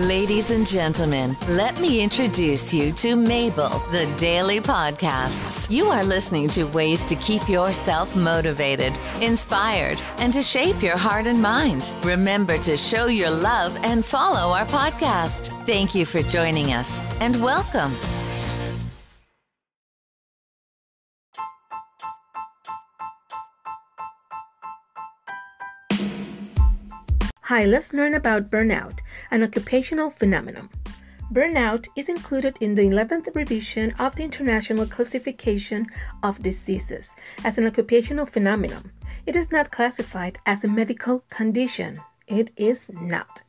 Ladies and gentlemen, let me introduce you to Mabel, the Daily Podcasts. You are listening to ways to keep yourself motivated, inspired, and to shape your heart and mind. Remember to show your love and follow our podcast. Thank you for joining us and welcome. Hi, let's learn about burnout, an occupational phenomenon. Burnout is included in the 11th revision of the International Classification of Diseases as an occupational phenomenon. It is not classified as a medical condition. It is not.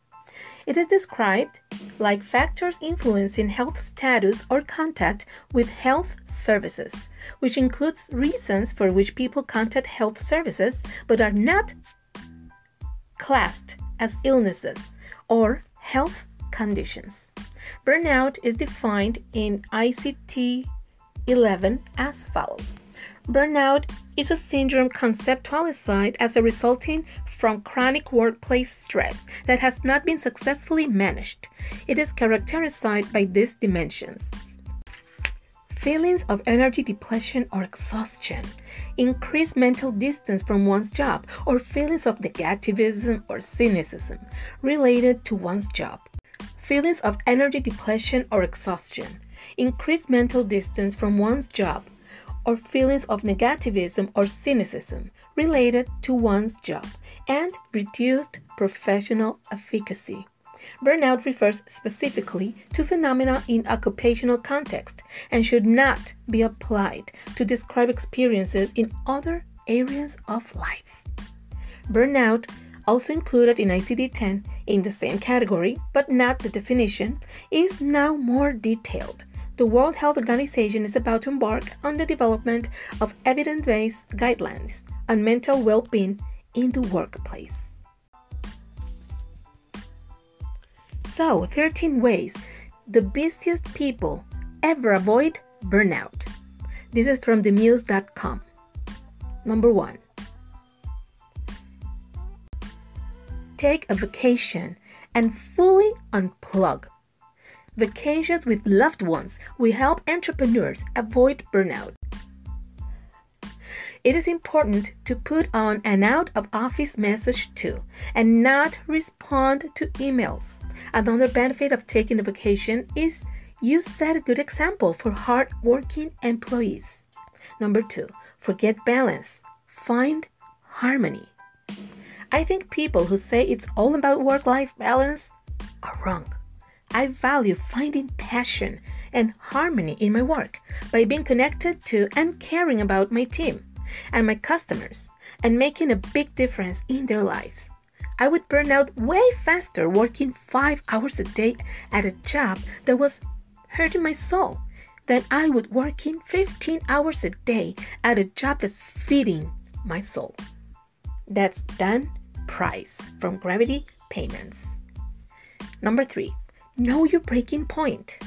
It is described like factors influencing health status or contact with health services, which includes reasons for which people contact health services but are not classed as illnesses or health conditions. Burnout is defined in ICD-11 as follows. Burnout is a syndrome conceptualized as a resulting from chronic workplace stress that has not been successfully managed. It is characterized by these dimensions: feelings of energy depletion or exhaustion, increased mental distance from one's job, or feelings of negativism or cynicism related to one's job. Feelings of energy depletion or exhaustion, increased mental distance from one's job, or feelings of negativism or cynicism related to one's job, and reduced professional efficacy. Burnout refers specifically to phenomena in occupational context and should not be applied to describe experiences in other areas of life. Burnout, also included in ICD-10 in the same category but not the definition, is now more detailed. The World Health Organization is about to embark on the development of evidence-based guidelines on mental well-being in the workplace. So, 13 ways the busiest people ever avoid burnout. This is from themuse.com. Number 1. Take a vacation and fully unplug. Vacations with loved ones will help entrepreneurs avoid burnout. It is important to put on an out-of-office message too and not respond to emails. Another benefit of taking a vacation is you set a good example for hard-working employees. Number 2, forget balance. Find harmony. I think people who say it's all about work-life balance are wrong. I value finding passion and harmony in my work by being connected to and caring about my team and my customers, and making a big difference in their lives. I would burn out way faster working 5 hours a day at a job that was hurting my soul than I would working 15 hours a day at a job that's feeding my soul. That's Dan Price from Gravity Payments. Number 3, know your breaking point.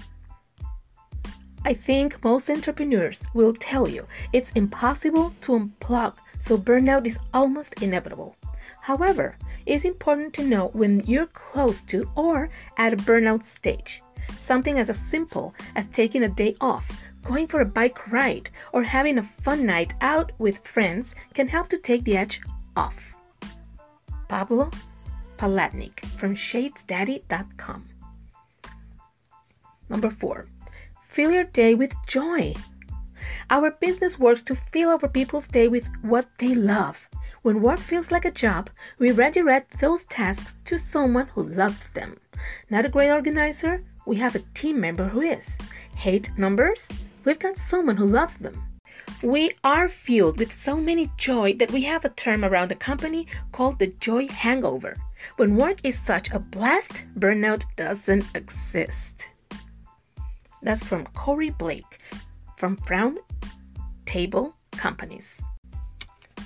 I think most entrepreneurs will tell you it's impossible to unplug, so burnout is almost inevitable. However, it's important to know when you're close to or at a burnout stage. Something as simple as taking a day off, going for a bike ride, or having a fun night out with friends can help to take the edge off. Pablo Palatnik from ShadesDaddy.com. Number 4. Fill your day with joy. Our business works to fill our people's day with what they love. When work feels like a job, we redirect those tasks to someone who loves them. Not a great organizer? We have a team member who is. Hate numbers? We've got someone who loves them. We are filled with so many joy that we have a term around the company called the joy hangover. When work is such a blast, burnout doesn't exist. That's from Corey Blake from Brown Table Companies.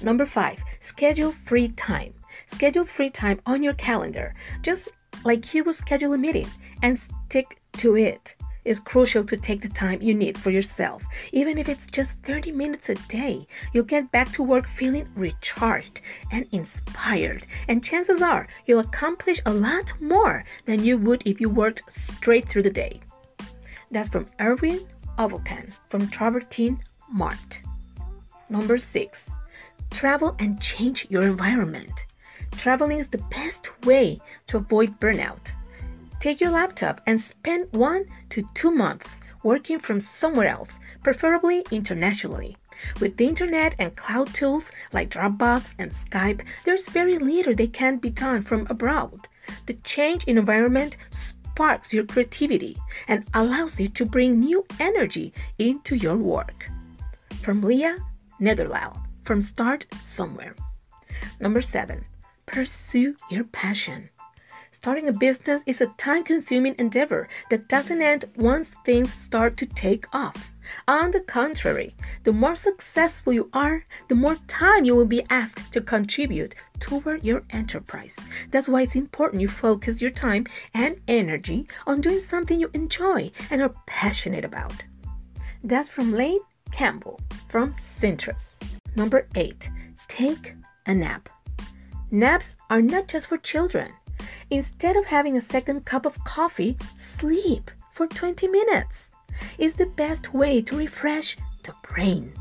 Number 5, schedule free time. Schedule free time on your calendar, just like you would schedule a meeting, and stick to it. It's crucial to take the time you need for yourself. Even if it's just 30 minutes a day, you'll get back to work feeling recharged and inspired. And chances are, you'll accomplish a lot more than you would if you worked straight through the day. That's from Erwin Ovalkan from Travertine Mart. Number 6. Travel and change your environment. Traveling is the best way to avoid burnout. Take your laptop and spend 1 to 2 months working from somewhere else, preferably internationally. With the internet and cloud tools like Dropbox and Skype, there's very little that can't be done from abroad. The change in environment sparks your creativity and allows you to bring new energy into your work. From Leah Netherlau, from Start Somewhere. Number 7. Pursue your passion. Starting a business is a time-consuming endeavor that doesn't end once things start to take off. On the contrary, the more successful you are, the more time you will be asked to contribute toward your enterprise. That's why it's important you focus your time and energy on doing something you enjoy and are passionate about. That's from Lane Campbell from Sintras. Number 8. Take a nap. Naps are not just for children. Instead of having a second cup of coffee, sleep for 20 minutes. It's the best way to refresh the brain.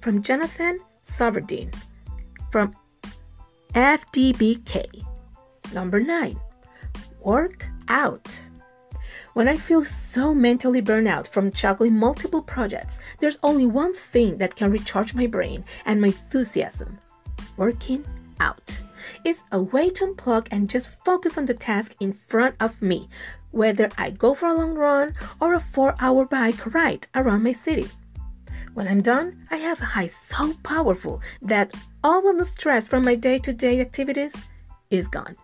From Jonathan Savardine, from FDBK. Number 9, work out. When I feel so mentally burned out from juggling multiple projects, there's only one thing that can recharge my brain and my enthusiasm: working out. It's a way to unplug and just focus on the task in front of me, whether I go for a long run or a 4-hour bike ride around my city. When I'm done, I have a high so powerful that all of the stress from my day-to-day activities is gone.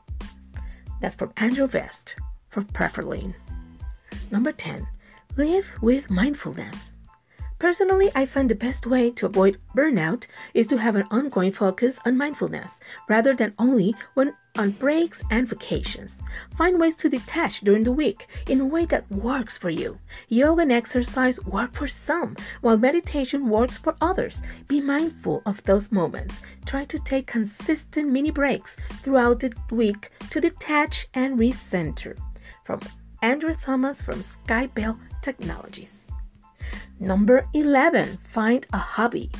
That's from Andrew Vest for Preferling. Number 10. Live with mindfulness. Personally, I find the best way to avoid burnout is to have an ongoing focus on mindfulness, rather than only when on breaks and vacations. Find ways to detach during the week in a way that works for you. Yoga and exercise work for some, while meditation works for others. Be mindful of those moments. Try to take consistent mini breaks throughout the week to detach and recenter. From Andrew Thomas from SkyBell Technologies. Number 11. Find a hobby.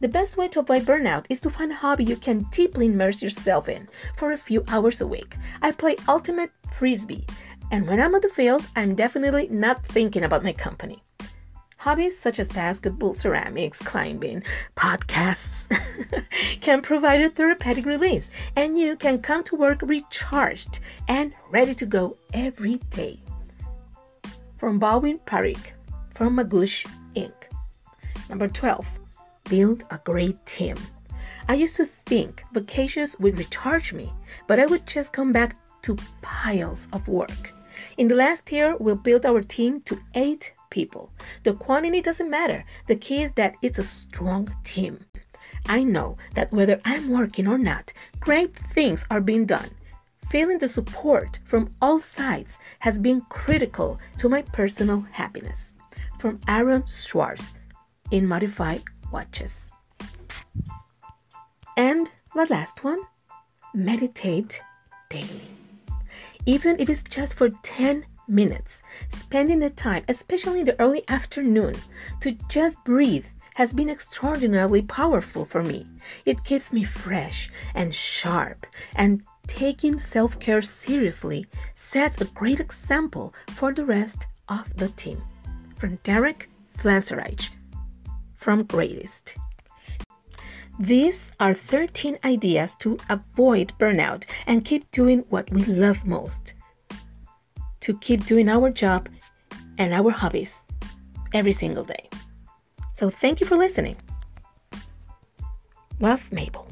The best way to avoid burnout is to find a hobby you can deeply immerse yourself in for a few hours a week. I play ultimate frisbee, and when I'm on the field, I'm definitely not thinking about my company. Hobbies such as basketball, ceramics, climbing, podcasts can provide a therapeutic release, and you can come to work recharged and ready to go every day. From Baldwin Parikh, from Magoosh Inc. Number 12. Build a great team. I used to think vacations would recharge me, but I would just come back to piles of work. In the last year, we built our team to 8 people. The quantity doesn't matter. The key is that it's a strong team. I know that whether I'm working or not, great things are being done. Feeling the support from all sides has been critical to my personal happiness. From Aaron Schwartz in Modified Watches. And the last one, meditate daily. Even if it's just for 10 minutes, spending the time, especially in the early afternoon, to just breathe has been extraordinarily powerful for me. It keeps me fresh and sharp, and taking self-care seriously sets a great example for the rest of the team. From Derek Flanserich from Greatest. These are 13 ideas to avoid burnout and keep doing what we love most. To keep doing our job and our hobbies every single day. So thank you for listening. Love, Mabel.